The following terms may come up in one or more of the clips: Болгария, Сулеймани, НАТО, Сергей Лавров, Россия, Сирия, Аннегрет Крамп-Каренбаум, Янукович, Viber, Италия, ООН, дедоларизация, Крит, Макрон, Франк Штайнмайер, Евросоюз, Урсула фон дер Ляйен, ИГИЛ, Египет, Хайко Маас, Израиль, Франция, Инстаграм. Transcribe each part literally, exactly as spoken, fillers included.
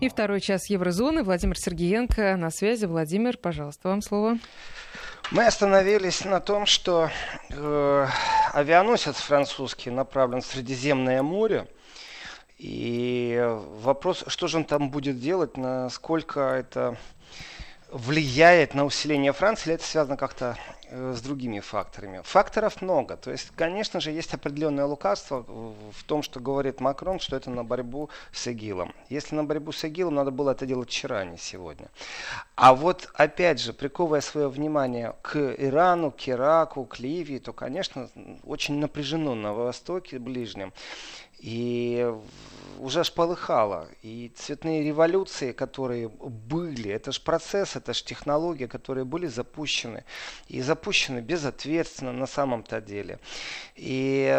И второй час Еврозоны. Владимир Сергеенко на связи. Владимир, пожалуйста, вам слово. Мы остановились на том, что э, авианосец французский направлен в Средиземное море. И вопрос, что же он там будет делать, насколько это влияет на усиление Франции, или это связано как-то э, с другими факторами. Факторов много. То есть, конечно же, есть определенное лукавство в том, что говорит Макрон, что это на борьбу с ИГИЛом. Если на борьбу с ИГИЛом, надо было это делать вчера, а не сегодня. А вот, опять же, приковывая свое внимание к Ирану, к Ираку, к Ливии, то, конечно, очень напряжено на Востоке Ближнем. И уже ж полыхало. И цветные революции, которые были, это же процесс, это же технологии, которые были запущены. И запущены безответственно на самом-то деле. И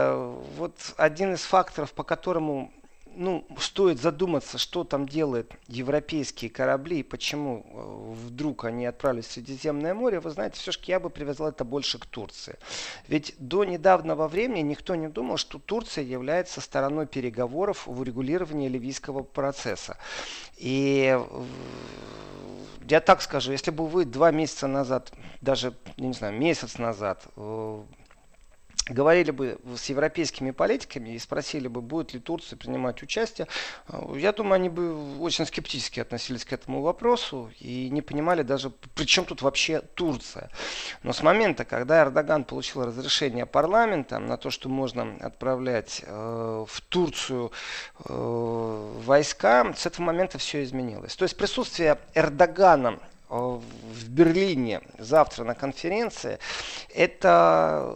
вот один из факторов, по которому ну, стоит задуматься, что там делают европейские корабли и почему вдруг они отправились в Средиземное море, вы знаете, все-таки я бы привязал это больше к Турции. Ведь до недавнего времени никто не думал, что Турция является стороной переговоров в урегулировании ливийского процесса. И я так скажу, если бы вы два месяца назад, даже, не знаю, месяц назад, говорили бы с европейскими политиками и спросили бы, будет ли Турция принимать участие, я думаю, они бы очень скептически относились к этому вопросу и не понимали даже, при чем тут вообще Турция. Но с момента, когда Эрдоган получил разрешение парламента на то, что можно отправлять э, в Турцию э, войска, с этого момента все изменилось. То есть присутствие Эрдогана э, в Берлине завтра на конференции, это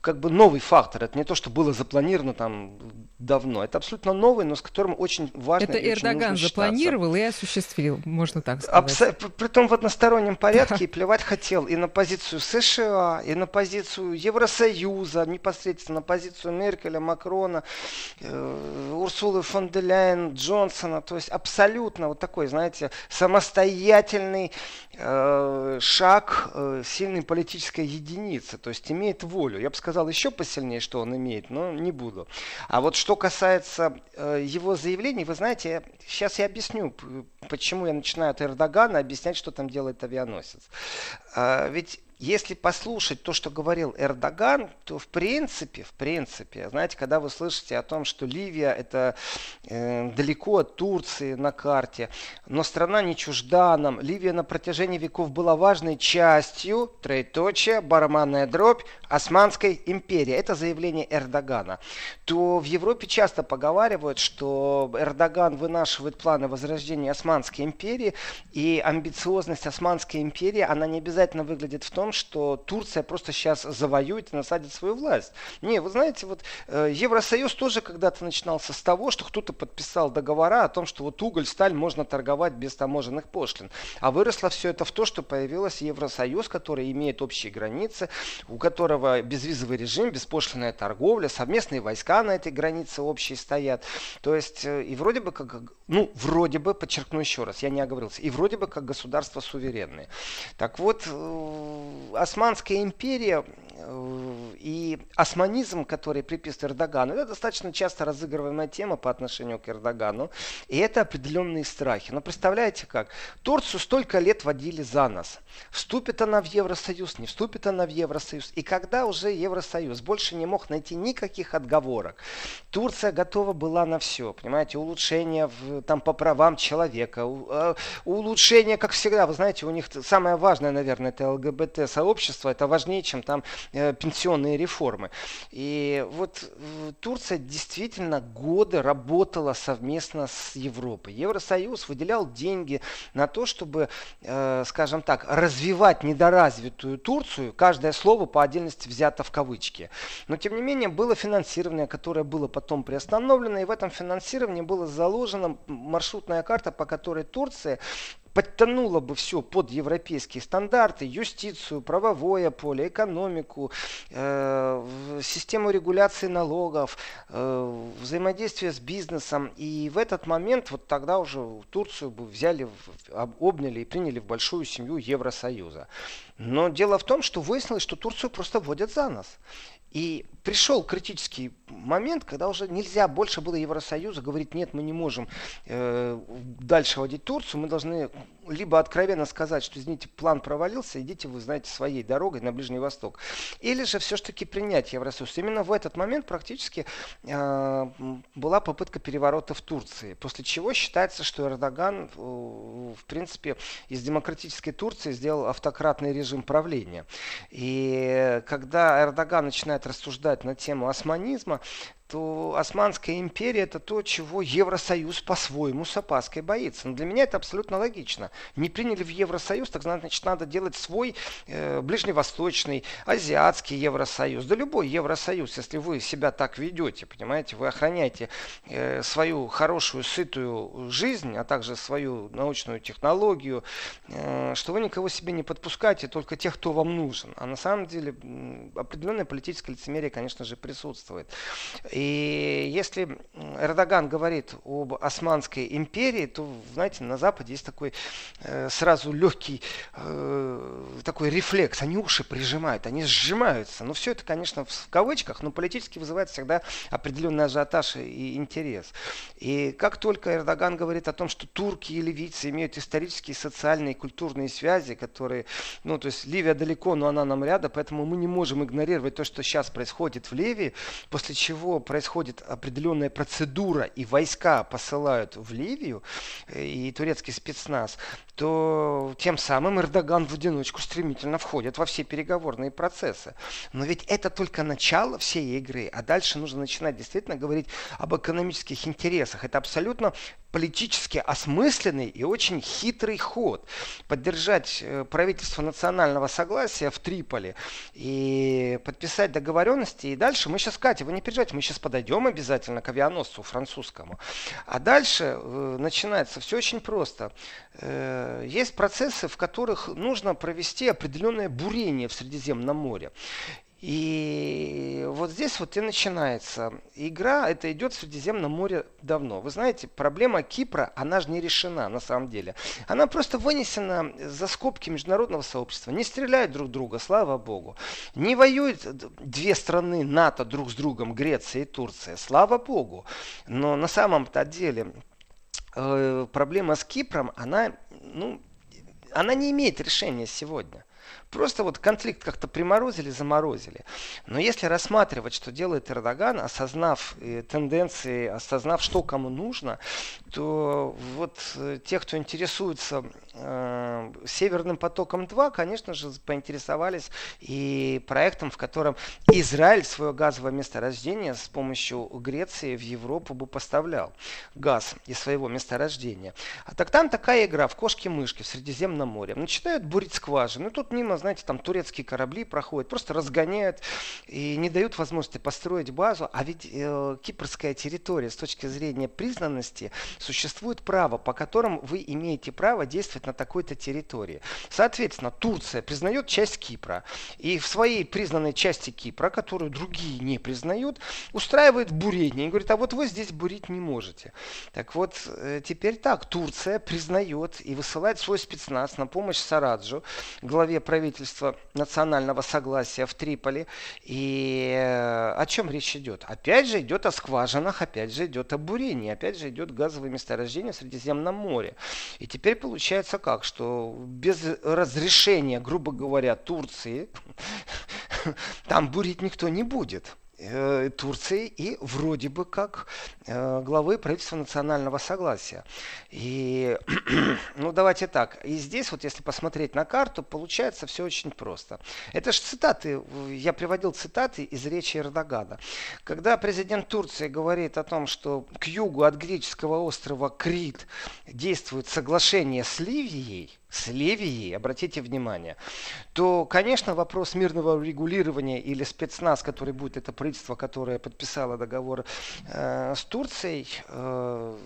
как бы новый фактор, это не то, что было запланировано там давно, это абсолютно новый, но с которым очень важно это и очень Эрдоган запланировал и осуществил, можно так сказать. Абсо- Притом в одностороннем порядке, и плевать хотел и на позицию США, и на позицию Евросоюза, непосредственно на позицию Меркеля, Макрона, э- Урсулы фон дер Ляйен, Джонсона, то есть абсолютно вот такой, знаете, самостоятельный э- шаг э- сильной политической единицы, то есть имеет волю. Я бы сказал, еще посильнее, что он имеет, но не буду. А вот что касается э, его заявлений, вы знаете, сейчас я объясню, почему я начинаю от Эрдогана объяснять, что там делает авианосец. Э, ведь если послушать то, что говорил Эрдоган, то в принципе, в принципе, знаете, когда вы слышите о том, что Ливия это э, далеко от Турции на карте, но страна не чужда нам, Ливия на протяжении веков была важной частью, троеточие, барабанная дробь, Османской империи. Это заявление Эрдогана. То в Европе часто поговаривают, что Эрдоган вынашивает планы возрождения Османской империи, и амбициозность Османской империи, она не обязательно выглядит в том, что Турция просто сейчас завоюет и насадит свою власть. Не, вы знаете, вот Евросоюз тоже когда-то начинался с того, что кто-то подписал договора о том, что вот уголь, сталь можно торговать без таможенных пошлин. А выросло все это в то, что появился Евросоюз, который имеет общие границы, у которого безвизовый режим, беспошлинная торговля, совместные войска на этой границе общие стоят. То есть, и вроде бы как, ну, вроде бы, подчеркну еще раз, я не оговорился, и вроде бы как государства суверенные. Так вот, Османская империя и османизм, который приписывает Эрдогану, это достаточно часто разыгрываемая тема по отношению к Эрдогану. И это определенные страхи. Но представляете как? Турцию столько лет водили за нос. Вступит она в Евросоюз, не вступит она в Евросоюз. И когда уже Евросоюз больше не мог найти никаких отговорок, Турция готова была на все. Понимаете, улучшение в, там, по правам человека, улучшение, как всегда, вы знаете, у них самое важное, наверное, это ЛГБТ-сообщество, это важнее, чем там пенсионные реформы. И вот Турция действительно годы работала совместно с Европой. Евросоюз выделял деньги на то, чтобы, скажем так, развивать недоразвитую Турцию. Каждое слово по отдельности взято в кавычки. Но тем не менее было финансирование, которое было потом приостановлено. И в этом финансировании была заложена маршрутная карта, по которой Турция подтянуло бы все под европейские стандарты, юстицию, правовое поле, экономику, э, систему регуляции налогов, э, взаимодействие с бизнесом. И в этот момент, вот тогда уже Турцию бы взяли, обняли и приняли в большую семью Евросоюза. Но дело в том, что выяснилось, что Турцию просто вводят за нос. И пришел критический момент, когда уже нельзя больше было Евросоюза говорить: нет, мы не можем э, дальше водить Турцию, мы должны либо откровенно сказать, что, извините, план провалился, идите вы, знаете, своей дорогой на Ближний Восток, или же все-таки принять Евросоюз. Именно в этот момент практически э, была попытка переворота в Турции, после чего считается, что Эрдоган, э, в принципе, из демократической Турции сделал автократный режим правления. И когда Эрдоган начинает рассуждать на тему османизма, то Османская империя — это то, чего Евросоюз по-своему с опаской боится. Но для меня это абсолютно логично. Не приняли в Евросоюз, так значит, надо делать свой э, ближневосточный, азиатский Евросоюз. Да любой Евросоюз, если вы себя так ведете, понимаете, вы охраняете э, свою хорошую, сытую жизнь, а также свою научную технологию, э, что вы никого себе не подпускаете, только тех, кто вам нужен. А на самом деле определенное политическое лицемерие, конечно же, присутствует. И если Эрдоган говорит об Османской империи, то, знаете, на Западе есть такой э, сразу легкий э, такой рефлекс. Они уши прижимают, они сжимаются. Но все это, конечно, в, в кавычках, но политически вызывает всегда определенный ажиотаж и интерес. И как только Эрдоган говорит о том, что турки и ливийцы имеют исторические, социальные и культурные связи, которые, ну, то есть Ливия далеко, но она нам рядом, поэтому мы не можем игнорировать то, что сейчас происходит в Ливии, после чего происходит определенная процедура и войска посылают в Ливию и турецкий спецназ, то тем самым Эрдоган в одиночку стремительно входит во все переговорные процессы. Но ведь это только начало всей игры, а дальше нужно начинать действительно говорить об экономических интересах. Это абсолютно политически осмысленный и очень хитрый ход. Поддержать правительство национального согласия в Триполи и подписать договоренности, и дальше мы сейчас, Катя, вы не переживайте, мы сейчас подойдем обязательно к авианосцу французскому. А дальше э, начинается все очень просто. Э, есть процессы, в которых нужно провести определенное бурение в Средиземном море. И вот здесь вот и начинается игра, это идет в Средиземном море давно. Вы знаете, проблема Кипра, она же не решена на самом деле. Она просто вынесена за скобки международного сообщества. Не стреляют друг друга, слава богу. Не воюют две страны НАТО друг с другом, Греция и Турция, слава богу. Но на самом-то деле э, проблема с Кипром, она, ну, она не имеет решения сегодня. Просто вот конфликт как-то приморозили, заморозили. Но если рассматривать, что делает Эрдоган, осознав тенденции, осознав, что кому нужно, то вот те, кто интересуется э, Северным потоком два, конечно же, поинтересовались и проектом, в котором Израиль свое газовое месторождение с помощью Греции в Европу бы поставлял газ из своего месторождения. А так там такая игра в кошки-мышки в Средиземном море. Начинают бурить скважины. Тут мимо, знаете, там турецкие корабли проходят, просто разгоняют и не дают возможности построить базу. А ведь э, кипрская территория с точки зрения признанности, существует право, по которому вы имеете право действовать на такой-то территории. Соответственно, Турция признает часть Кипра. И в своей признанной части Кипра, которую другие не признают, устраивает бурение. И говорит: а вот вы здесь бурить не можете. Так вот, э, теперь так. Турция признает и высылает свой спецназ на помощь Сараджу, главе правительства национального согласия в Триполи. И о чем речь идет? Опять же идет о скважинах, опять же идет о бурении, опять же идет газовое месторождение в Средиземном море. И теперь получается как? Что без разрешения, грубо говоря, Турции там бурить никто не будет. Турции и вроде бы как главы правительства национального согласия. И ну давайте так. И здесь вот если посмотреть на карту, получается все очень просто. Это же цитаты, я приводил цитаты из речи Эрдогана. Когда президент Турции говорит о том, что к югу от греческого острова Крит действует соглашение с Ливией, с Ливией, обратите внимание, то, конечно, вопрос мирного регулирования или спецназ, который будет это правительство, которое подписало договор э, с Турцией, э,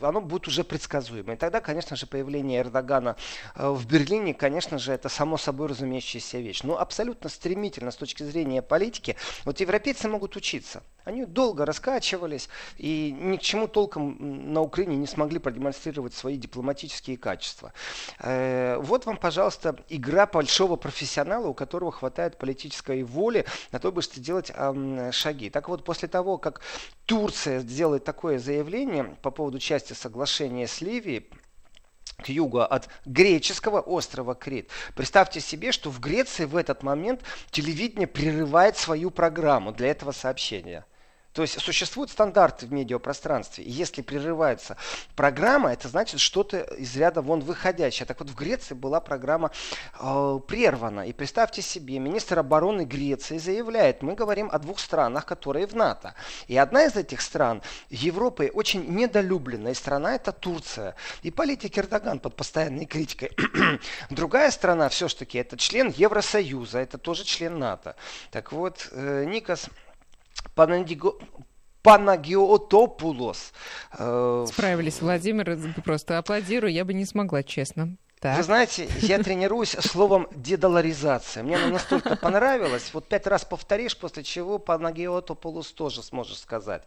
оно будет уже предсказуемо. И тогда, конечно же, появление Эрдогана э, в Берлине, конечно же, это само собой разумеющаяся вещь. Но абсолютно стремительно с точки зрения политики. Вот европейцы могут учиться. Они долго раскачивались и ни к чему толком на Украине не смогли продемонстрировать свои дипломатические качества. Э, Вот вам, пожалуйста, игра большого профессионала, у которого хватает политической воли на то, чтобы делать шаги. Так вот, после того, как Турция сделает такое заявление по поводу части соглашения с Ливией, к югу от греческого острова Крит. Представьте себе, что в Греции в этот момент телевидение прерывает свою программу для этого сообщения. То есть существуют стандарты в медиапространстве. И если прерывается программа, это значит что-то из ряда вон выходящее. Так вот, в Греции была программа э, прервана. И представьте себе, министр обороны Греции заявляет, мы говорим о двух странах, которые в НАТО. И одна из этих стран Европы очень недолюбленная страна, это Турция. И политик Эрдоган под постоянной критикой. Другая страна все-таки это член Евросоюза, это тоже член НАТО. Так вот, э, Никос Панагиотопулос. Справились, Владимир, просто аплодирую, я бы не смогла, честно. Так. Вы знаете, я тренируюсь словом дедоларизация. Мне она настолько понравилась. Вот пять раз повторишь, после чего Панагиотопулос тоже сможешь сказать.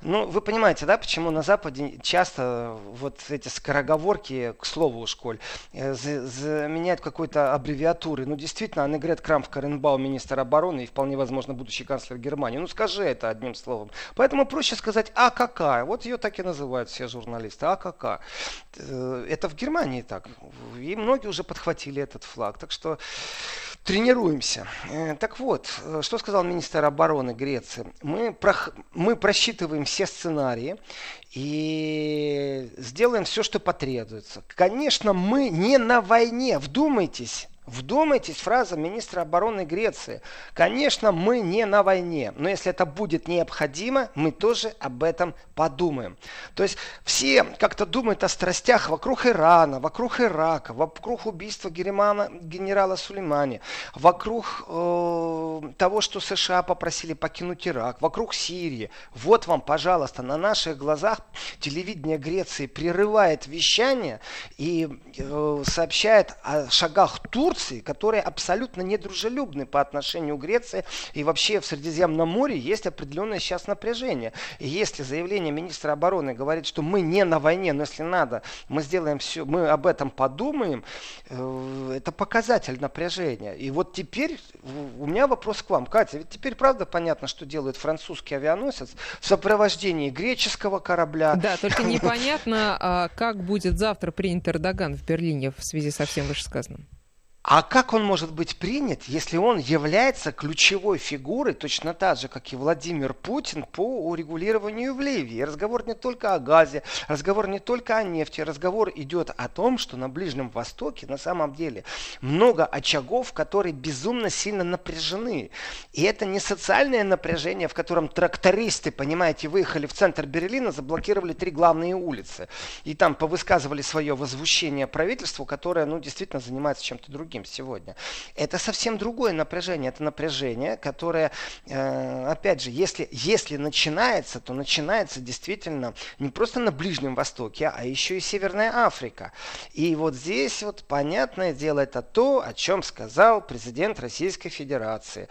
Ну, вы понимаете, да, почему на Западе часто вот эти скороговорки, к слову уж, коль, заменяют какой-то аббревиатурой. Ну, действительно, Аннегрет Крамп-Каренбаум, министр обороны и, вполне возможно, будущий канцлер Германии. Ну, скажи это одним словом. Поэтому проще сказать АКК. Вот ее так и называют все журналисты. АКК. Это в Германии так. И многие уже подхватили этот флаг. Так что тренируемся. Так вот, что сказал министр обороны Греции? Мы, прох... мы просчитываем все сценарии и сделаем все, что потребуется. Конечно, мы не на войне. Вдумайтесь. Вдумайтесь, фраза министра обороны Греции. Конечно, мы не на войне, но если это будет необходимо, мы тоже об этом подумаем. То есть все как-то думают о страстях вокруг Ирана, вокруг Ирака, вокруг убийства генерала Сулеймани, вокруг э, того, что США попросили покинуть Ирак, вокруг Сирии. Вот вам, пожалуйста, на наших глазах телевидение Греции прерывает вещание и э, сообщает о шагах Турции, которые абсолютно недружелюбны по отношению к Греции. И вообще в Средиземном море есть определенное сейчас напряжение. И если заявление министра обороны говорит, что мы не на войне, но если надо, мы сделаем все, мы об этом подумаем, это показатель напряжения. И вот теперь у меня вопрос к вам, Катя. Ведь теперь правда понятно, что делает французский авианосец в сопровождении греческого корабля. Да, только непонятно, как будет завтра принят Эрдоган в Берлине в связи со всем вышесказанным. А как он может быть принят, если он является ключевой фигурой, точно так же, как и Владимир Путин, по урегулированию в Ливии? Разговор не только о газе, разговор не только о нефти, разговор идет о том, что на Ближнем Востоке на самом деле много очагов, которые безумно сильно напряжены. И это не социальное напряжение, в котором трактористы, понимаете, выехали в центр Берлина, заблокировали три главные улицы. И там повысказывали свое возмущение правительству, которое, ну, действительно занимается чем-то другим сегодня. Это совсем другое напряжение. Это напряжение, которое, опять же, если, если начинается, то начинается действительно не просто на Ближнем Востоке, а еще и Северная Африка. И вот здесь вот понятное дело, это то, о чем сказал президент Российской Федерации.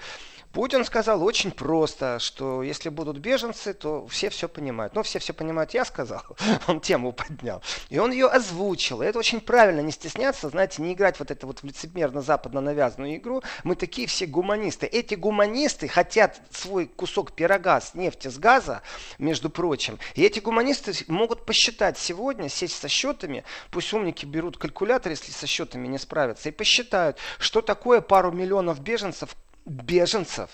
Путин сказал очень просто, что если будут беженцы, то все все понимают. Ну, все все понимают, я сказал. Он тему поднял. И он ее озвучил. И это очень правильно, не стесняться, знаете, не играть вот это вот в лицемерно-западно навязанную игру. Мы такие все гуманисты. Эти гуманисты хотят свой кусок пирога с нефти, с газа, между прочим. И эти гуманисты могут посчитать сегодня, сесть со счетами, пусть умники берут калькулятор, если со счетами не справятся, и посчитают, что такое пару миллионов беженцев, беженцев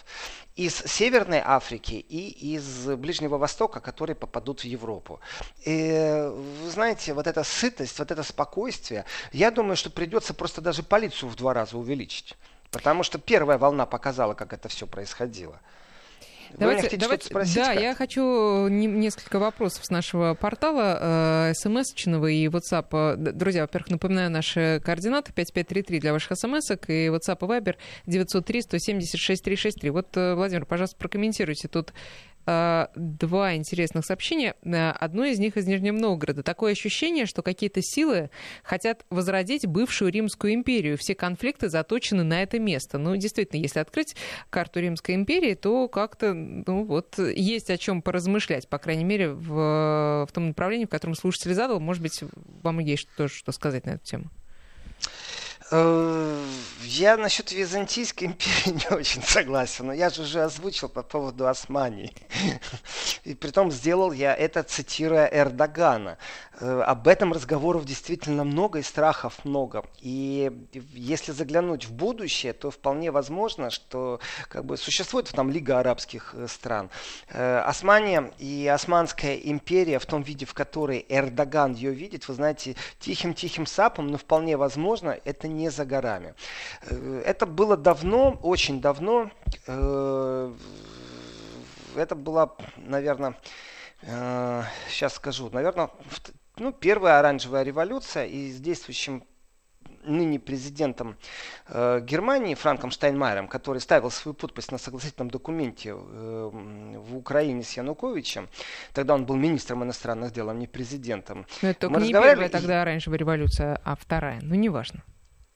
из Северной Африки и из Ближнего Востока, которые попадут в Европу. И, вы знаете, вот эта сытость, вот это спокойствие, я думаю, что придется просто даже полицию в два раза увеличить. Потому что первая волна показала, как это все происходило. Давайте, давайте, спросить, да, как? Я хочу несколько вопросов с нашего портала э, смс-чного и WhatsApp. Друзья, во-первых, напоминаю наши координаты пять пять три три для ваших смс-ок и WhatsApp и Viber девять ноль три сто семьдесят шесть триста шестьдесят три. Вот, Владимир, пожалуйста, прокомментируйте тут э, два интересных сообщения. Одно из них из Нижнего Новгорода. Такое ощущение, что какие-то силы хотят возродить бывшую Римскую империю. Все конфликты заточены на это место. Ну, действительно, если открыть карту Римской империи, то как-то ну вот, есть о чем поразмышлять, по крайней мере, в, в том направлении, в котором слушатель задал. Может быть, вам есть тоже что сказать на эту тему? Я насчет Византийской империи не очень согласен, но я же уже озвучил по поводу Османии. И притом сделал я это, цитируя Эрдогана. Об этом разговоров действительно много и страхов много. И если заглянуть в будущее, то вполне возможно, что как бы существует там Лига арабских стран. Османия и Османская империя в том виде, в которой Эрдоган ее видит, вы знаете, тихим-тихим сапом, но вполне возможно, это не не за горами. Это было давно, очень давно. Это была, наверное, сейчас скажу, наверное, ну, первая оранжевая революция, и с действующим ныне президентом э, Германии Франком Штайнмайером, который ставил свою подпись на согласительном документе э, в Украине с Януковичем. Тогда он был министром иностранных дел, а не президентом. Но это только мы не первая тогда оранжевая революция, а вторая. Ну, неважно.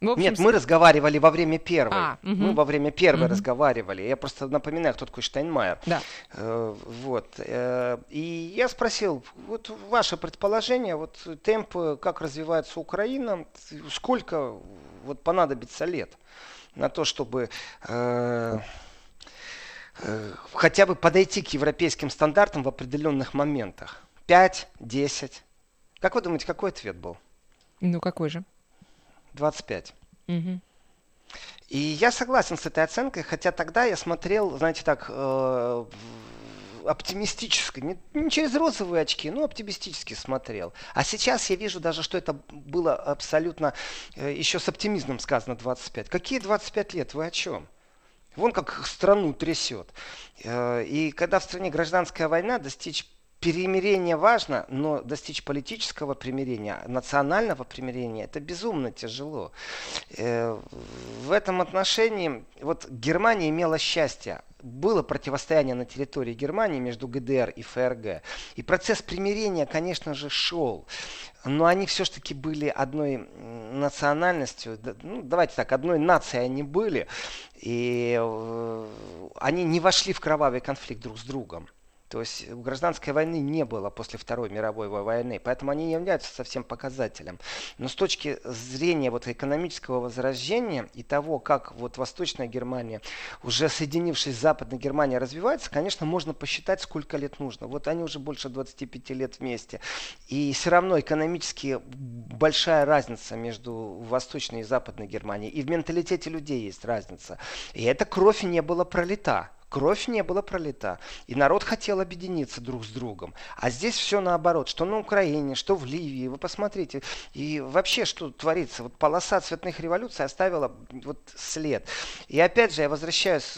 Общем, Нет, мы разговаривали во время первой. А, угу. Мы во время первой угу. разговаривали. Я просто напоминаю, кто такой Штайнмайер. Да. Э, вот. Э, и я спросил, вот ваше предположение, вот темпы, как развивается Украина, сколько вот понадобится лет на то, чтобы... Э, э, хотя бы подойти к европейским стандартам в определенных моментах? пять, десять? Как вы думаете, какой ответ был? Ну, какой же? двадцать пять. Угу. И я согласен с этой оценкой, хотя тогда я смотрел, знаете, так э, оптимистически, не, не через розовые очки, но оптимистически смотрел. А сейчас я вижу даже, что это было абсолютно э, еще с оптимизмом сказано двадцать пять. Какие двадцать пять лет? Вы о чем? Вон как страну трясет. Э, и когда в стране гражданская война, достичь перемирение важно, но достичь политического примирения, национального примирения, это безумно тяжело. В этом отношении вот Германия имела счастье. Было противостояние на территории Германии между ГДР и ФРГ. И процесс примирения, конечно же, шел. Но они все-таки были одной национальностью. Ну, давайте так, одной нацией они были. И они не вошли в кровавый конфликт друг с другом. То есть гражданской войны не было после Второй мировой войны, поэтому они не являются совсем показателем. Но с точки зрения вот экономического возрождения и того, как вот Восточная Германия, уже соединившись с Западной Германией, развивается, конечно, можно посчитать, сколько лет нужно. Вот они уже больше двадцати пяти лет вместе. И все равно экономически большая разница между Восточной и Западной Германией. И в менталитете людей есть разница. И эта кровь не была пролита. Кровь не была пролита, и народ хотел объединиться друг с другом. А здесь все наоборот, что на Украине, что в Ливии, вы посмотрите. И вообще, что творится, вот полоса цветных революций оставила вот след. И опять же, я возвращаюсь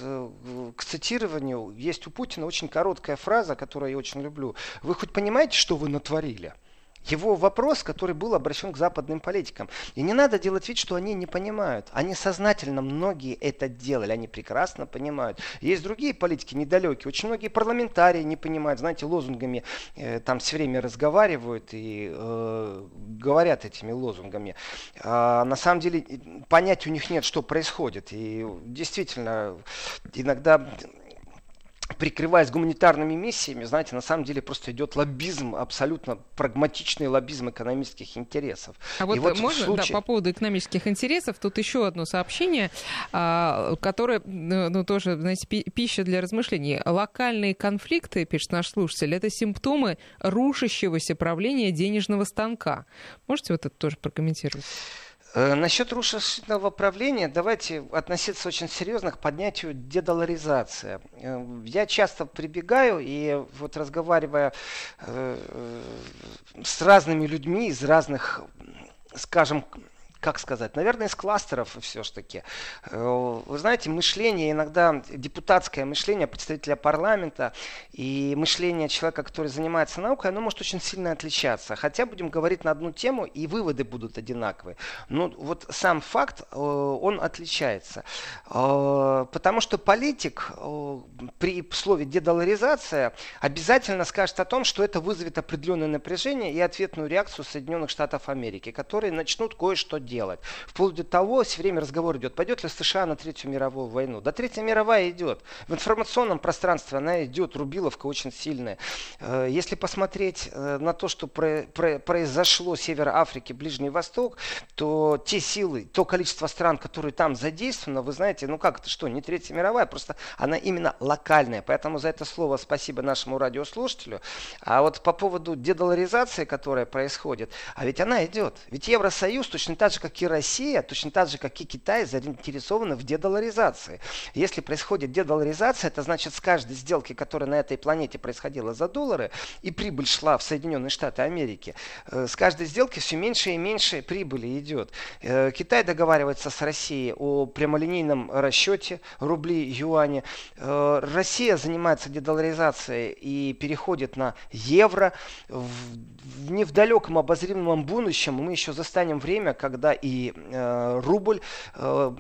к цитированию, есть у Путина очень короткая фраза, которую я очень люблю. Вы хоть понимаете, что вы натворили? Его вопрос, который был обращен к западным политикам. И не надо делать вид, что они не понимают. Они сознательно, многие это делали, они прекрасно понимают. Есть другие политики недалекие, очень многие парламентарии не понимают. Знаете, лозунгами э, там все время разговаривают и э, говорят этими лозунгами. А на самом деле понять у них нет, что происходит. И действительно, иногда... прикрываясь гуманитарными миссиями, знаете, на самом деле просто идет лоббизм, абсолютно прагматичный лоббизм экономических интересов. А вот, вот можно случае... да, по поводу экономических интересов, тут еще одно сообщение, которое, ну, тоже, знаете, пища для размышлений. Локальные конфликты, пишет наш слушатель, это симптомы рушащегося правления денежного станка. Можете вот это тоже прокомментировать? Насчет рушащего правления, давайте относиться очень серьезно к поднятию дедоларизации. Я часто прибегаю и вот разговаривая с разными людьми из разных, скажем, как сказать, наверное, из кластеров все-таки. Вы знаете, мышление иногда, депутатское мышление представителя парламента и мышление человека, который занимается наукой, оно может очень сильно отличаться. Хотя будем говорить на одну тему, и выводы будут одинаковые. Но вот сам факт, он отличается. Потому что политик при слове дедоларизация обязательно скажет о том, что это вызовет определенное напряжение и ответную реакцию Соединенных Штатов Америки, которые начнут кое-что делать. делать. Вплоть до того, все время разговор идет, пойдет ли США на Третью мировую войну. Да, Третья мировая идет. В информационном пространстве она идет, рубиловка очень сильная. Если посмотреть на то, что произошло в Северной Африке, Ближний Восток, то те силы, то количество стран, которые там задействованы, вы знаете, ну как это что, не Третья мировая, просто она именно локальная. Поэтому за это слово спасибо нашему радиослушателю. А вот по поводу дедоларизации, которая происходит, а ведь она идет. Ведь Евросоюз, точно так же, как и Россия, точно так же, как и Китай, заинтересованы в дедоларизации. Если происходит дедоларизация, это значит, с каждой сделки, которая на этой планете происходила за доллары, и прибыль шла в Соединенные Штаты Америки, с каждой сделки все меньше и меньше прибыли идет. Китай договаривается с Россией о прямолинейном расчете рубли, юани. Россия занимается дедоларизацией и переходит на евро. В невдалеком обозримом будущем мы еще застанем время, когда и э, рубль э,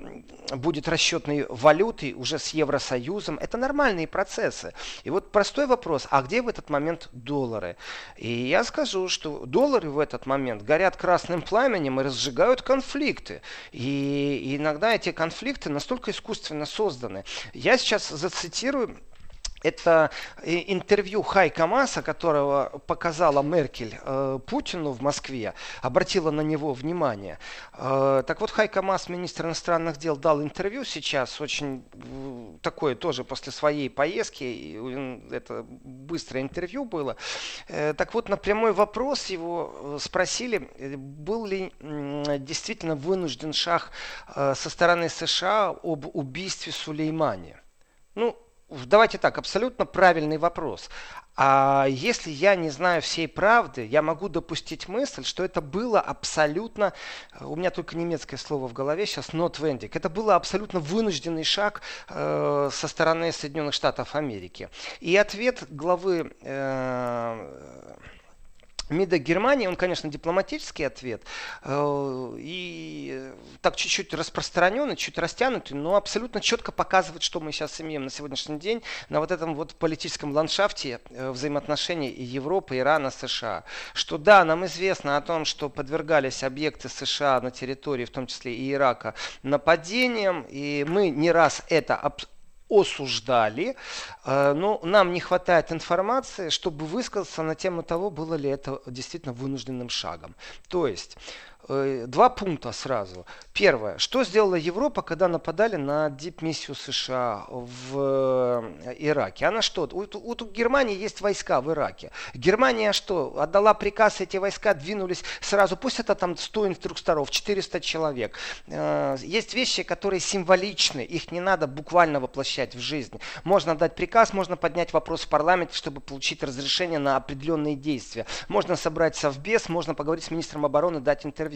будет расчетной валютой уже с Евросоюзом. Это нормальные процессы. И вот простой вопрос, а где в этот момент доллары? И я скажу, что доллары в этот момент горят красным пламенем и разжигают конфликты. И иногда эти конфликты настолько искусственно созданы. Я сейчас зацитирую. Это интервью Хайко Мааса, которого показала Меркель э, Путину в Москве, обратила на него внимание. Э, так вот, Хайко Маас, министр иностранных дел, дал интервью сейчас, очень э, такое тоже после своей поездки, э, это быстрое интервью было. Э, так вот, на прямой вопрос его спросили, был ли э, действительно вынужден шаг э, со стороны США об убийстве Сулеймани. Ну, давайте так, абсолютно правильный вопрос. А если я не знаю всей правды, я могу допустить мысль, что это было абсолютно, у меня только немецкое слово в голове сейчас, notwendig, это был абсолютно вынужденный шаг э, со стороны Соединенных Штатов Америки. И ответ главы э, МИДа Германии, он, конечно, дипломатический ответ, э, и так чуть-чуть распространенный, чуть растянутый, но абсолютно четко показывает, что мы сейчас имеем на сегодняшний день на вот этом вот политическом ландшафте э, взаимоотношений Европы, Ирана, США. Что да, нам известно о том, что подвергались объекты США на территории, в том числе и Ирака, нападениям, и мы не раз это обсуждали, осуждали, но нам не хватает информации, чтобы высказаться на тему того, было ли это действительно вынужденным шагом. То есть, два пункта сразу. Первое. Что сделала Европа, когда нападали на дипмиссию США в Ираке? Она что? У, у, у Германии есть войска в Ираке. Германия что? Отдала приказ, эти войска двинулись сразу. Пусть это там сто инструкторов, четыреста человек. Есть вещи, которые символичны. Их не надо буквально воплощать в жизнь. Можно дать приказ, можно поднять вопрос в парламенте, чтобы получить разрешение на определенные действия. Можно собрать совбез, можно поговорить с министром обороны, дать интервью.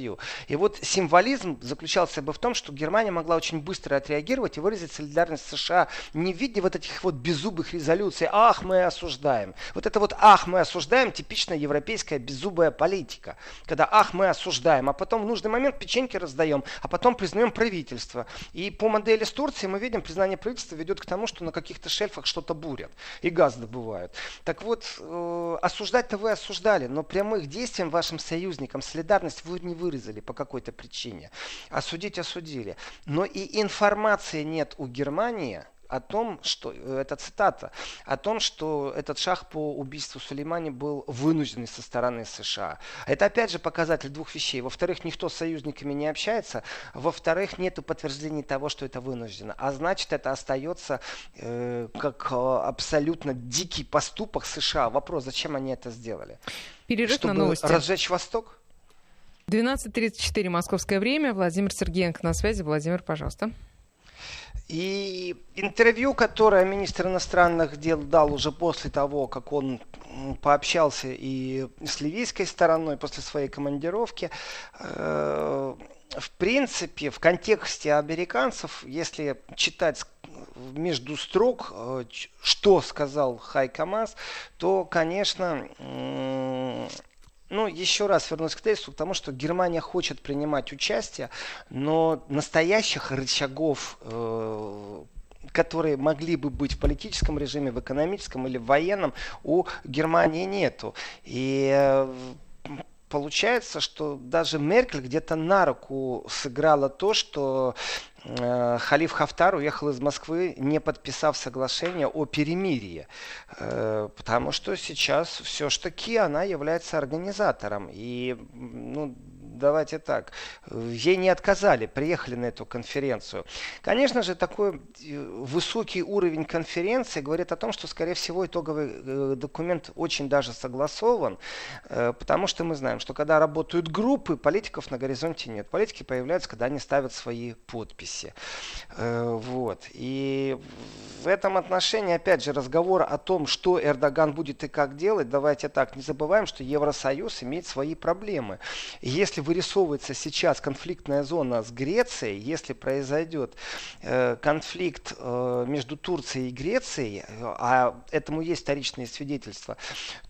И вот символизм заключался бы в том, что Германия могла очень быстро отреагировать и выразить солидарность США не в виде вот этих вот беззубых резолюций «Ах, мы осуждаем». Вот это вот «Ах, мы осуждаем» типичная европейская беззубая политика. Когда «Ах, мы осуждаем», а потом в нужный момент печеньки раздаем, а потом признаем правительство. И по модели с Турцией мы видим, признание правительства ведет к тому, что на каких-то шельфах что-то бурят и газ добывают. Так вот, э, осуждать-то вы осуждали, но прямых действий вашим союзникам, солидарность вы не выразили по какой-то причине. Осудить осудили. Но и информации нет у Германии о том, что, это цитата, о том, что этот шаг по убийству Сулеймани был вынужденный со стороны США. Это опять же показатель двух вещей. Во-вторых, никто с союзниками не общается. Во-вторых, нет подтверждений того, что это вынуждено. А значит, это остается э, как э, абсолютно дикий поступок США. Вопрос, зачем они это сделали? Перерыв Чтобы на новости. Разжечь Восток? двенадцать тридцать четыре московское время. Владимир Сергеенко на связи. Владимир, пожалуйста. И интервью, которое министр иностранных дел дал уже после того, как он пообщался и с ливийской стороной, после своей командировки, в принципе, в контексте американцев, если читать между строк, что сказал Хайко Маас, то, конечно... Ну, еще раз вернусь к тезису, к тому, что Германия хочет принимать участие, но настоящих рычагов, э, которые могли бы быть в политическом режиме, в экономическом или в военном, у Германии нету. И... Э, получается, что даже Меркель где-то на руку сыграла то, что Халиф Хафтар уехал из Москвы, не подписав соглашение о перемирии, потому что сейчас все ж таки она является организатором. И, ну, давайте так, ей не отказали, приехали на эту конференцию. Конечно же, такой высокий уровень конференции говорит о том, что, скорее всего, итоговый документ очень даже согласован, потому что мы знаем, что когда работают группы, политиков на горизонте нет. Политики появляются, когда они ставят свои подписи. Вот. И в этом отношении, опять же, разговор о том, что Эрдоган будет и как делать, давайте так, не забываем, что Евросоюз имеет свои проблемы. Если вырисовывается сейчас конфликтная зона с Грецией, если произойдет конфликт между Турцией и Грецией, а этому есть вторичные свидетельства,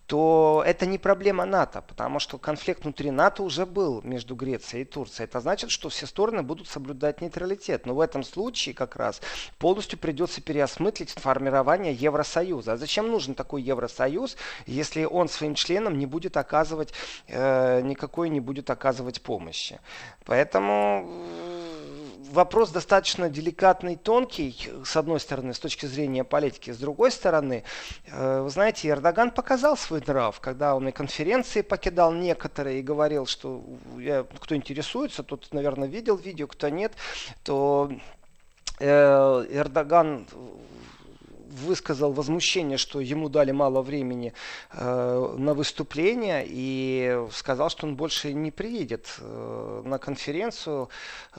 то это не проблема НАТО, потому что конфликт внутри НАТО уже был между Грецией и Турцией. Это значит, что все стороны будут соблюдать нейтралитет. Но в этом случае как раз полностью придется переосмыслить формирование Евросоюза. А зачем нужен такой Евросоюз, если он своим членам не будет оказывать, э, никакой не будет оказывать помощи? Поэтому... Вопрос достаточно деликатный, тонкий, с одной стороны, с точки зрения политики, с другой стороны, вы знаете, Эрдоган показал свой нрав, когда он и конференции покидал некоторые и говорил, что кто интересуется, тот, наверное, видел видео, кто нет, то Эрдоган высказал возмущение, что ему дали мало времени э, на выступление, и сказал, что он больше не приедет э, на конференцию,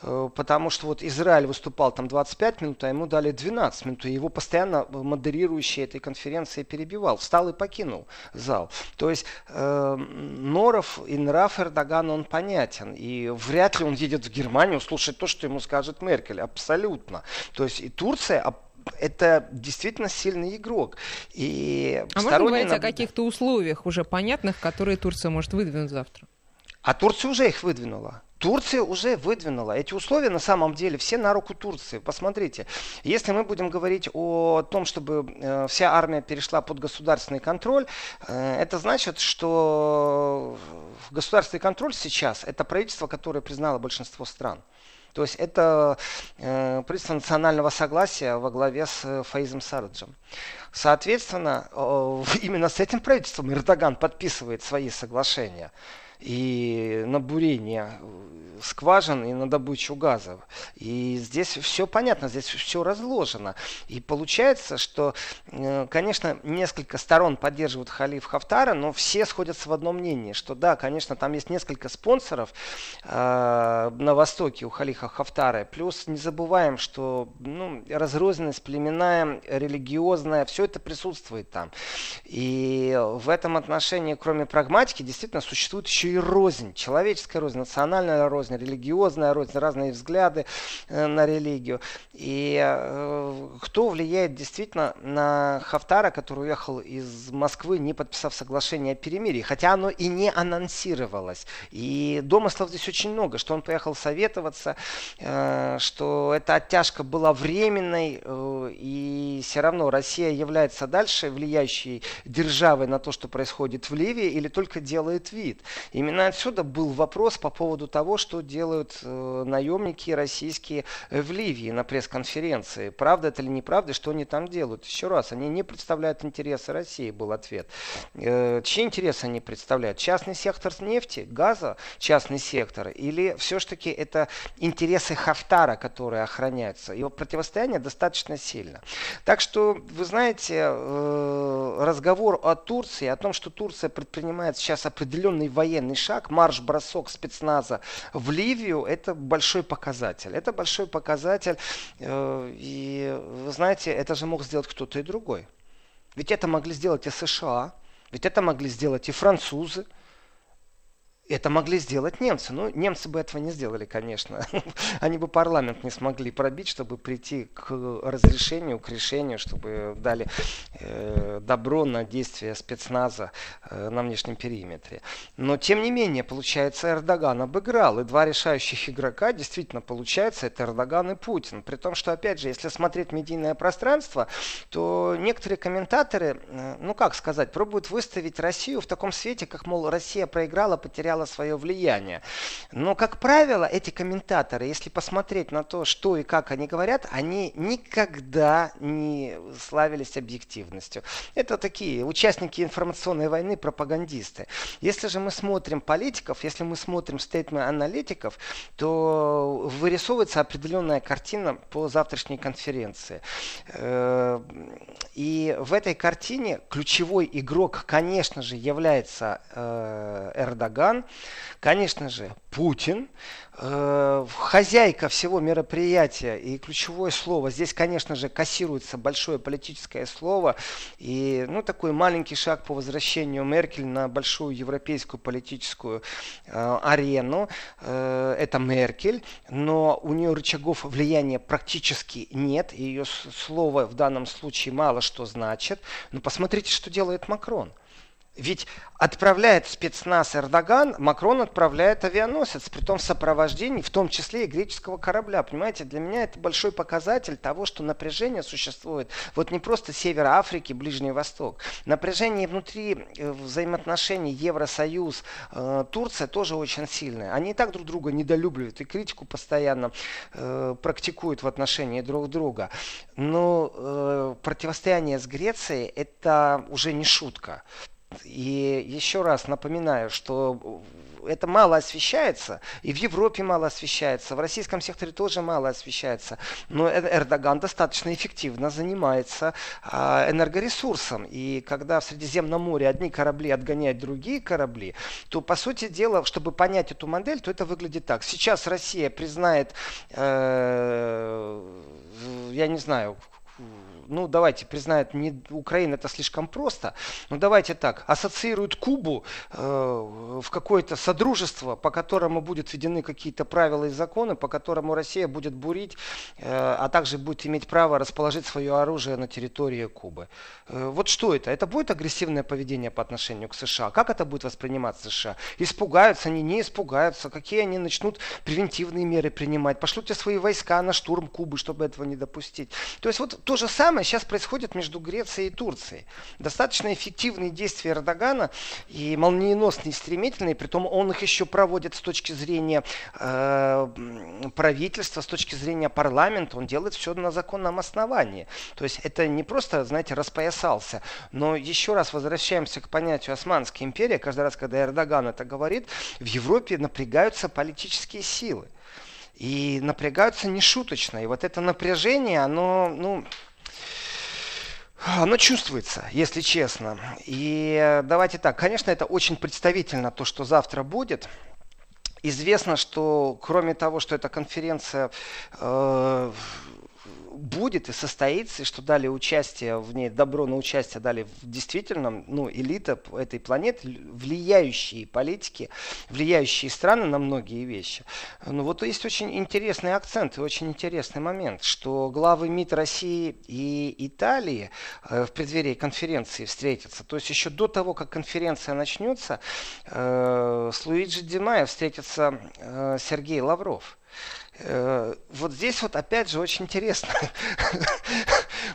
э, потому что вот Израиль выступал там двадцать пять минут, а ему дали двенадцать минут, и его постоянно модерирующий этой конференции перебивал, встал и покинул зал. То есть э, норов и нрав Эрдогана, он понятен, и вряд ли он едет в Германию слушать то, что ему скажет Меркель, абсолютно. То есть и Турция... Это действительно сильный игрок. И а можно говорить о каких-то условиях уже понятных, которые Турция может выдвинуть завтра? А Турция уже их выдвинула. Турция уже выдвинула. Эти условия на самом деле все на руку Турции. Посмотрите, если мы будем говорить о том, чтобы вся армия перешла под государственный контроль, это значит, что государственный контроль сейчас это правительство, которое признало большинство стран. То есть это э, правительство национального согласия во главе с э, Фаизом Сараджем. Соответственно, э, именно с этим правительством Эрдоган подписывает свои соглашения и на бурение скважин, и на добычу газа. И здесь все понятно, здесь все разложено. И получается, что, конечно, несколько сторон поддерживают Халиф Хафтара, но все сходятся в одном мнении, что да, конечно, там есть несколько спонсоров э, на Востоке у Халифа Хафтара. Плюс не забываем, что ну, разрозненность племенная, религиозная, все это присутствует там. И в этом отношении, кроме прагматики, действительно существует еще и рознь, человеческая рознь, национальная рознь, религиозная рознь, разные взгляды на религию. И кто влияет действительно на Хафтара, который уехал из Москвы, не подписав соглашение о перемирии, хотя оно и не анонсировалось. И домыслов здесь очень много, что он поехал советоваться, что эта оттяжка была временной, и все равно Россия является дальше влияющей державой на то, что происходит в Ливии, или только делает вид. Именно отсюда был вопрос по поводу того, что делают э, наемники российские в Ливии на пресс-конференции. Правда это или неправда, что они там делают? Еще раз, они не представляют интересы России, был ответ. Э, чьи интересы они представляют? Частный сектор нефти, газа, частный сектор? Или все-таки это интересы Хафтара, которые охраняются? Его противостояние достаточно сильно. Так что, вы знаете, э, разговор о Турции, о том, что Турция предпринимает сейчас определенный вопрос, военный шаг, марш-бросок спецназа в Ливию, это большой показатель. Это большой показатель. И, вы знаете, это же мог сделать кто-то и другой. Ведь это могли сделать и США, ведь это могли сделать и французы, это могли сделать немцы. Ну, немцы бы этого не сделали, конечно. Они бы парламент не смогли пробить, чтобы прийти к разрешению, к решению, чтобы дали добро на действия спецназа на внешнем периметре. Но, тем не менее, получается, Эрдоган обыграл. И два решающих игрока, действительно, получается, это Эрдоган и Путин. При том, что, опять же, если смотреть медийное пространство, то некоторые комментаторы, ну, как сказать, пробуют выставить Россию в таком свете, как, мол, Россия проиграла, потеряла теряла свое влияние. Но, как правило, эти комментаторы, если посмотреть на то, что и как они говорят, они никогда не славились объективностью. Это такие участники информационной войны, пропагандисты. Если же мы смотрим политиков, если мы смотрим стейтменты аналитиков, то вырисовывается определенная картина по завтрашней конференции. И в этой картине ключевой игрок, конечно же, является Эрдоган, конечно же, Путин. Хозяйка всего мероприятия и ключевое слово. Здесь, конечно же, кассируется большое политическое слово. И ну, такой маленький шаг по возвращению Меркель на большую европейскую политическую э, арену. Э, это Меркель, но у нее рычагов влияния практически нет. Ее слово в данном случае мало что значит. Но посмотрите, что делает Макрон. Ведь отправляет спецназ Эрдоган, Макрон отправляет авианосец, притом в сопровождении, в том числе и греческого корабля. Понимаете, для меня это большой показатель того, что напряжение существует. Вот не просто Север Африки, Ближний Восток. Напряжение внутри взаимоотношений Евросоюз, Турция тоже очень сильное. Они и так друг друга недолюбливают и критику постоянно практикуют в отношении друг друга. Но противостояние с Грецией – это уже не шутка. И еще раз напоминаю, что это мало освещается, и в Европе мало освещается, в российском секторе тоже мало освещается, но Эрдоган достаточно эффективно занимается энергоресурсом, и когда в Средиземном море одни корабли отгоняют другие корабли, то по сути дела, чтобы понять эту модель, то это выглядит так. Сейчас Россия признает, я не знаю, ну давайте, признают, не, Украина это слишком просто, но давайте так, ассоциируют Кубу э, в какое-то содружество, по которому будут введены какие-то правила и законы, по которому Россия будет бурить, э, а также будет иметь право расположить свое оружие на территории Кубы. Э, вот что это? Это будет агрессивное поведение по отношению к США? Как это будет восприниматься США? Испугаются они, не испугаются? Какие они начнут превентивные меры принимать? Пошлите свои войска на штурм Кубы, чтобы этого не допустить. То есть вот то же самое сейчас происходит между Грецией и Турцией. Достаточно эффективные действия Эрдогана и молниеносные, стремительные, притом он их еще проводит с точки зрения э, правительства, с точки зрения парламента, он делает все на законном основании. То есть это не просто, знаете, распоясался, но еще раз возвращаемся к понятию Османской империи. Каждый раз, когда Эрдоган это говорит, в Европе напрягаются политические силы. И напрягаются нешуточно. И вот это напряжение, оно... ну, оно чувствуется, если честно. И давайте так, конечно, это очень представительно то, что завтра будет. Известно, что кроме того, что эта конференция э, будет и состоится, и что дали участие в ней, добро на участие дали действительно ну, элита этой планеты, влияющие политики, влияющие страны на многие вещи. Ну вот есть очень интересный акцент и очень интересный момент, что главы МИД России и Италии в преддверии конференции встретятся. То есть еще до того, как конференция начнется, с Луиджи Ди Майо встретится Сергей Лавров. Вот здесь вот опять же очень интересно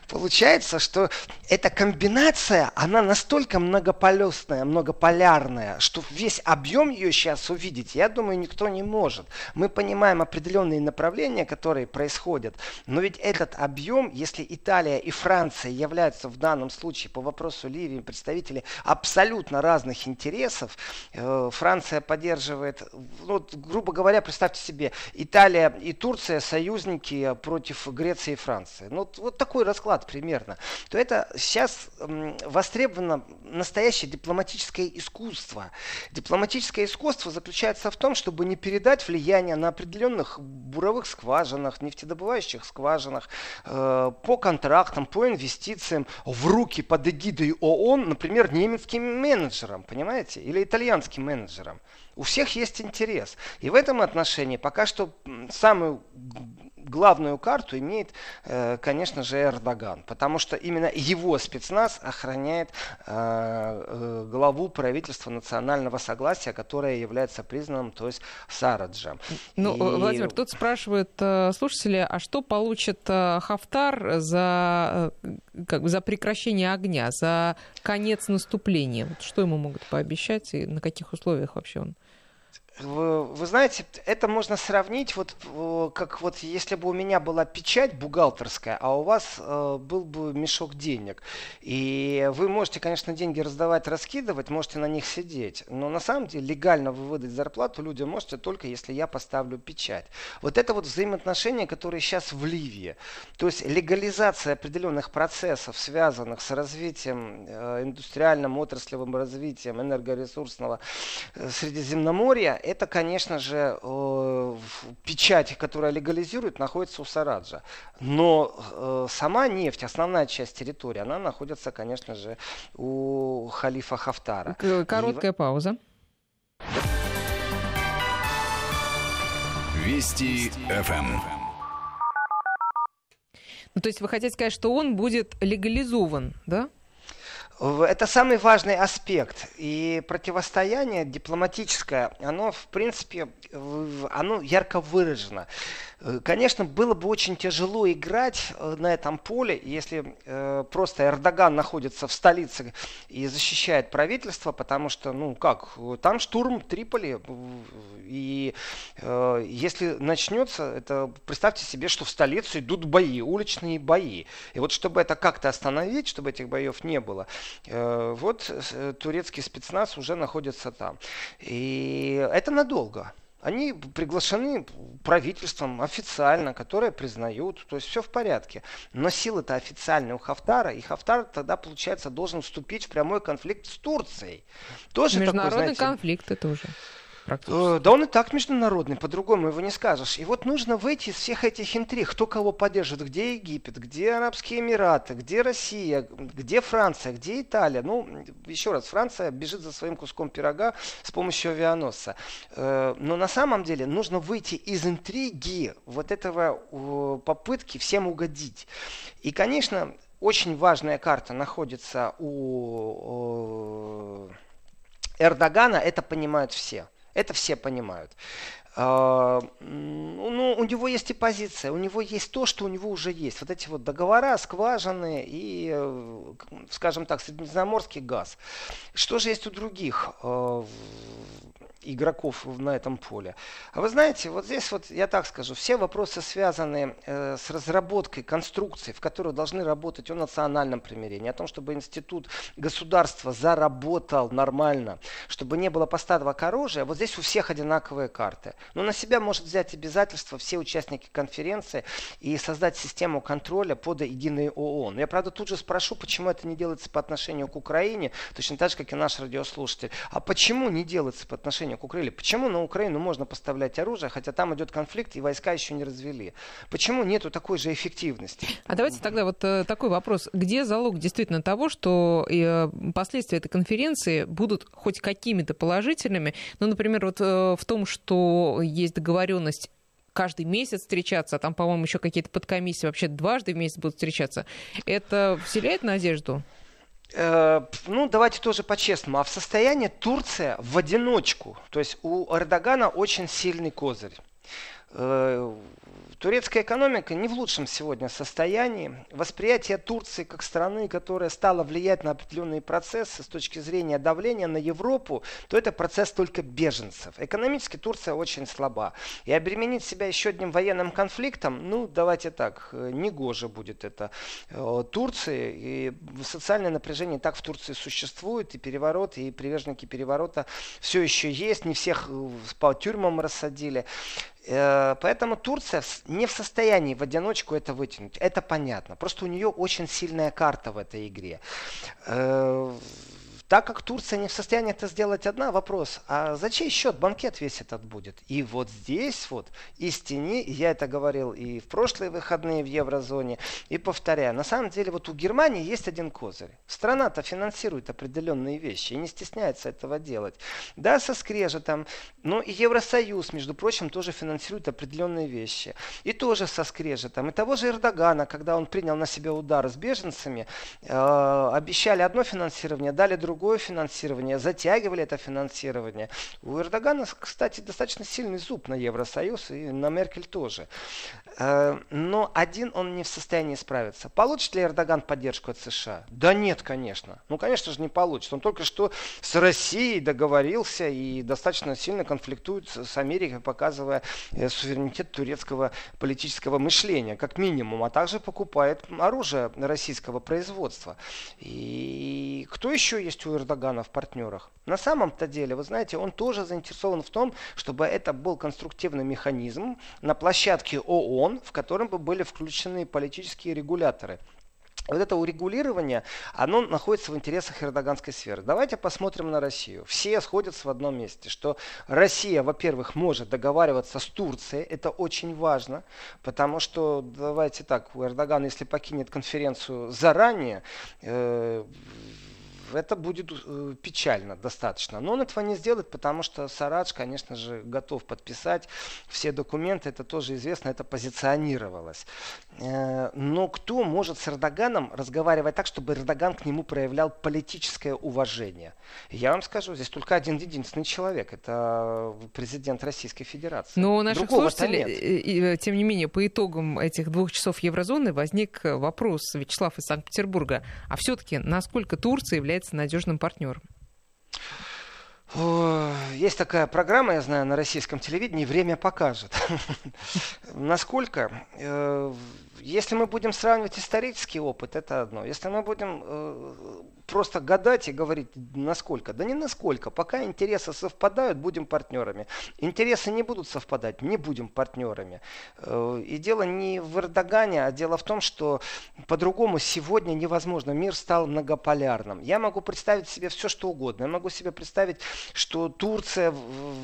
получается, что эта комбинация, она настолько многополюсная, многополярная, что весь объем ее сейчас увидеть, я думаю, никто не может. Мы понимаем определенные направления, которые происходят, но ведь этот объем, если Италия и Франция являются в данном случае по вопросу Ливии представители абсолютно разных интересов, Франция поддерживает, ну, грубо говоря, представьте себе, Италия и Турция союзники против Греции и Франции. Ну, вот такой расклад примерно. То это сейчас востребовано настоящее дипломатическое искусство. Дипломатическое искусство заключается в том, чтобы не передать влияние на определенных буровых скважинах, нефтедобывающих скважинах, э, по контрактам, по инвестициям в руки под эгидой ООН, например, немецким менеджерам, понимаете, или итальянским менеджерам. У всех есть интерес. И в этом отношении пока что самую главную карту имеет, конечно же, Эрдоган. Потому что именно его спецназ охраняет главу правительства национального согласия, которое является признанным, то есть Сараджем. Ну, И... Владимир, тут спрашивают слушатели, а что получит Хафтар за, как бы, за прекращение огня, за конец наступления? Что ему могут пообещать и на каких условиях вообще он Вы знаете, это можно сравнить, вот как вот если бы у меня была печать бухгалтерская, а у вас э, был бы мешок денег. И вы можете, конечно, деньги раздавать, раскидывать, можете на них сидеть. Но на самом деле легально вы выдать зарплату людям можете только если я поставлю печать. Вот это вот взаимоотношения, которые сейчас в Ливии. То есть легализация определенных процессов, связанных с развитием, э, индустриальным, отраслевым развитием энергоресурсного э, Средиземноморья. Это, конечно же, э, печать, которая легализирует, находится у Сараджа. Но э, сама нефть, основная часть территории, она находится, конечно же, у халифа Хафтара. Короткая И... пауза. Вести эф эм. Ну, то есть вы хотите сказать, что он будет легализован, да? Это самый важный аспект. И противостояние дипломатическое, оно, в принципе, оно ярко выражено. Конечно, было бы очень тяжело играть на этом поле, если просто Эрдоган находится в столице и защищает правительство, потому что, ну как, там штурм Триполи. И если начнется, это представьте себе, что в столицу идут бои, уличные бои. И вот чтобы это как-то остановить, чтобы этих боев не было, вот турецкий спецназ уже находится там. И это надолго. Они приглашены правительством официально, которое признают, то есть все в порядке. Но силы-то официальные у Хафтара, и Хафтар тогда, получается, должен вступить в прямой конфликт с Турцией. Тоже международный такой, знаете, конфликт это уже. Да он и так международный, по-другому его не скажешь. И вот нужно выйти из всех этих интриг, кто кого поддерживает, где Египет, где Арабские Эмираты, где Россия, где Франция, где Италия. Ну, еще раз, Франция бежит за своим куском пирога с помощью авианосца. Но на самом деле нужно выйти из интриги вот этого попытки всем угодить. И, конечно, очень важная карта находится у Эрдогана, это понимают все. Это все понимают. Ну, у него есть и позиция, у него есть то, что у него уже есть. Вот эти вот договора, скважины и, скажем так, средиземноморский газ. Что же есть у других игроков на этом поле? А вы знаете, вот здесь вот я так скажу, все вопросы связаны э, с разработкой конструкции, в которой должны работать о национальном примирении, о том, чтобы институт государства заработал нормально, чтобы не было поставок оружия. Вот здесь у всех одинаковые карты. Но на себя может взять обязательства все участники конференции и создать систему контроля под эгидой ООН. Я, правда, тут же спрошу, почему это не делается по отношению к Украине, точно так же, как и наш радиослушатель. А почему не делается по отношению к Украине? Почему на Украину можно поставлять оружие, хотя там идет конфликт и войска еще не развели? Почему нету такой же эффективности? А давайте тогда вот такой вопрос. Где залог действительно того, что последствия этой конференции будут хоть какими-то положительными? Ну, например, вот в том, что есть договоренность каждый месяц встречаться, а там, по-моему, еще какие-то подкомиссии вообще дважды в месяц будут встречаться. Это вселяет надежду? Ну, давайте тоже по-честному. А в состоянии Турция в одиночку. То есть у Эрдогана очень сильный козырь. Турецкая экономика не в лучшем сегодня состоянии. Восприятие Турции как страны, которая стала влиять на определенные процессы с точки зрения давления на Европу, то это процесс только беженцев. Экономически Турция очень слаба. И обременить себя еще одним военным конфликтом, ну, давайте так, негоже будет это Турции. И социальное напряжение так в Турции существует, и переворот, и приверженники переворота все еще есть. Не всех по тюрьмам рассадили. Поэтому Турция не в состоянии в одиночку это вытянуть. Это понятно. Просто у нее очень сильная карта в этой игре. Так как Турция не в состоянии это сделать одна, вопрос, а за чей счет банкет весь этот будет? И вот здесь вот из тени, я это говорил и в прошлые выходные в еврозоне, и повторяю, на самом деле вот у Германии есть один козырь. Страна-то финансирует определенные вещи и не стесняется этого делать. Да, со скрежетом, но и Евросоюз, между прочим, тоже финансирует определенные вещи. И тоже со скрежетом. И того же Эрдогана, когда он принял на себя удар с беженцами, э, обещали одно финансирование, дали другое. другое финансирование, затягивали это финансирование. У Эрдогана, кстати, достаточно сильный зуб на Евросоюз и на Меркель тоже. Но один он не в состоянии справиться. Получит ли Эрдоган поддержку от США? Да нет, конечно. Ну, конечно же, не получит. Он только что с Россией договорился и достаточно сильно конфликтует с Америкой, показывая суверенитет турецкого политического мышления, как минимум, а также покупает оружие российского производства. И кто еще есть у Эрдогана в партнерах? На самом-то деле, вы знаете, он тоже заинтересован в том, чтобы это был конструктивный механизм на площадке ООН, в котором бы были включены политические регуляторы. Вот это урегулирование, оно находится в интересах эрдоганской сферы. Давайте посмотрим на Россию. Все сходятся в одном месте, что Россия, во-первых, может договариваться с Турцией. Это очень важно, потому что, давайте так, Эрдоган, если покинет конференцию заранее, э это будет печально достаточно. Но он этого не сделает, потому что Сарадж, конечно же, готов подписать все документы. Это тоже известно, это позиционировалось. Но кто может с Эрдоганом разговаривать так, чтобы Эрдоган к нему проявлял политическое уважение? Я вам скажу, здесь только один единственный человек. Это президент Российской Федерации. Но у наших слушателей, тем не менее, по итогам этих двух часов еврозоны возник вопрос, Вячеслав из Санкт-Петербурга. А все-таки, насколько Турция является надежным партнером? Есть такая программа, я знаю, на российском телевидении, «Время покажет». Насколько... Если мы будем сравнивать исторический опыт, это одно. Если мы будем э, просто гадать и говорить, насколько, да не насколько. Пока интересы совпадают, будем партнерами. Интересы не будут совпадать, не будем партнерами. Э, и дело не в Эрдогане, а дело в том, что по-другому сегодня невозможно. Мир стал многополярным. Я могу представить себе все, что угодно. Я могу себе представить, что Турция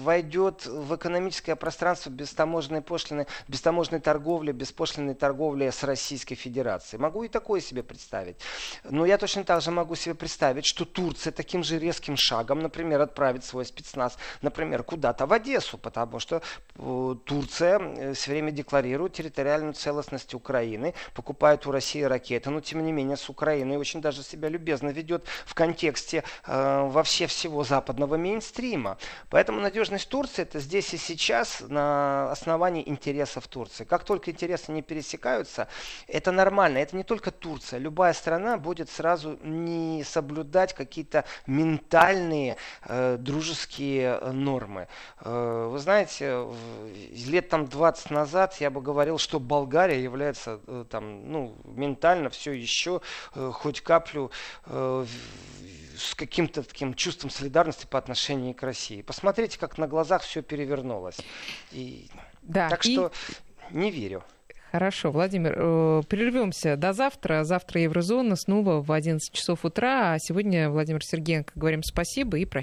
войдет в экономическое пространство без таможенной пошлины, без таможенной торговли, без пошлинной торговли с Российской Федерацией. Могу и такое себе представить. Но я точно так же могу себе представить, что Турция таким же резким шагом, например, отправит свой спецназ, например, куда-то в Одессу, потому что Турция все время декларирует территориальную целостность Украины, покупает у России ракеты, но тем не менее с Украиной очень даже себя любезно ведет в контексте э, вообще всего западного мейнстрима. Поэтому надежность Турции — это здесь и сейчас на основании интересов Турции. Как только интересы не пересекаются, это нормально. Это не только Турция. Любая страна будет сразу не соблюдать какие-то ментальные э, дружеские нормы. Э, вы знаете, лет там двадцать назад я бы говорил, что Болгария является э, там, ну, ментально все еще э, хоть каплю э, с каким-то таким чувством солидарности по отношению к России. Посмотрите, как на глазах все перевернулось. И... Да, так и... что не верю. Хорошо, Владимир, э, прервемся до завтра. Завтра Еврозона снова в одиннадцать часов утра. А сегодня, Владимир Сергеенко, говорим спасибо и прощаемся.